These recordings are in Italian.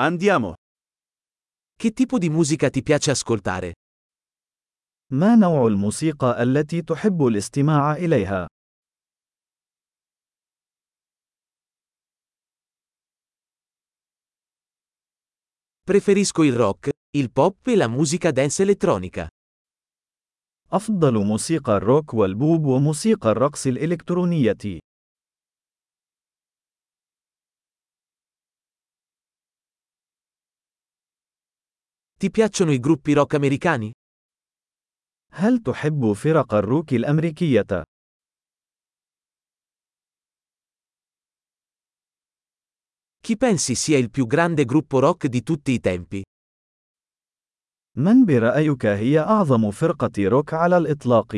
Andiamo. Che tipo di musica ti piace ascoltare? ما نوع الموسيقى التي تحب الاستماع إليها؟ Preferisco il rock, il pop e la musica dance elettronica. أفضل موسيقى الروك والبوب وموسيقى الرقص الإلكترونية. Ti piacciono i gruppi rock americani? هل تحب فرق الروك الأمريكية؟ Chi pensi sia il più grande gruppo rock di tutti i tempi? من برأيك هي أعظم فرقة روك على الإطلاق؟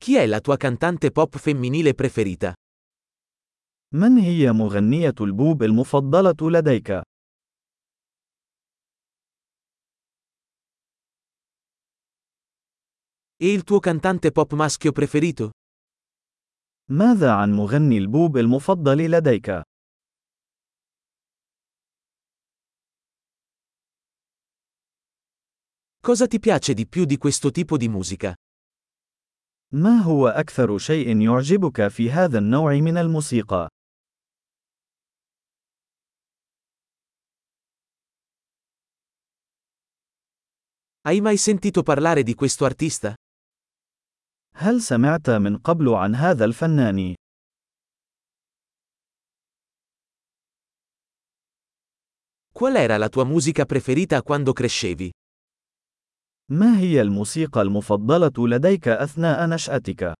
Chi è la tua cantante pop femminile preferita? من هي مغنية البوب المفضلة لديك؟ E il tuo cantante pop maschio preferito? ماذا عن مغني البوب المفضل لديك؟ Cosa ti piace di più di questo tipo di musica? ما هو أكثر شيء يعجبك في هذا النوع من الموسيقى؟ Hai mai sentito parlare di questo artista? هل سمعت من قبل عن هذا الفنان؟ Qual era la tua musica preferita quando crescevi? ما هي الموسيقى المفضلة لديك أثناء نشأتك؟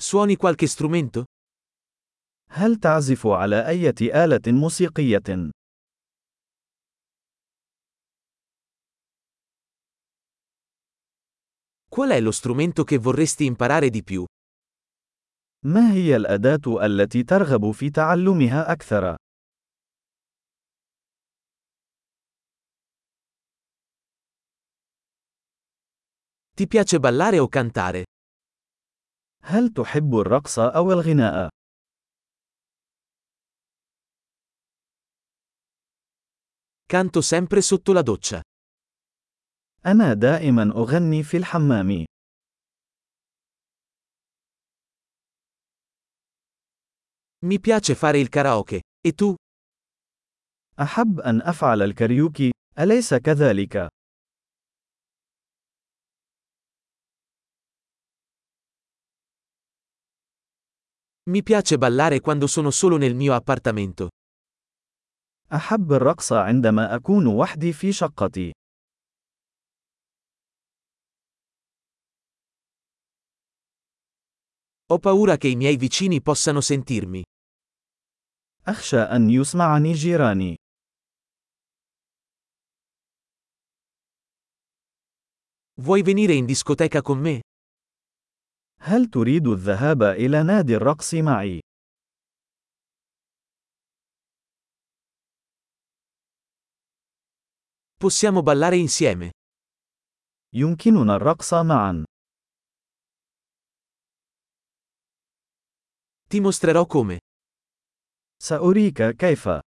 Suoni qualche strumento? هل تعزف على أي آلة موسيقية؟ Qual è lo strumento che vorresti imparare di più? ما هي الأداة التي ترغب في تعلمها أكثر؟ Ti piace ballare o cantare? هل تحب الرقص أو الغناء؟ Canto sempre sotto la doccia. أنا دائما أغني في الحمام. Mi piace fare il karaoke, e tu? أحب أن أفعل الكاريوكي، أليس كذلك؟ Mi piace ballare quando sono solo nel mio appartamento. أحب الرقص عندما أكون وحدي في شقتي. Ho paura che i miei vicini possano sentirmi. أخشى أن يسمعني جيراني. Vuoi venire in discoteca con me? هل تريد الذهاب إلى نادي الرقص معي؟ Possiamo ballare insieme. يمكننا الرقص معا. Ti mostrerò come. سأريك كيف.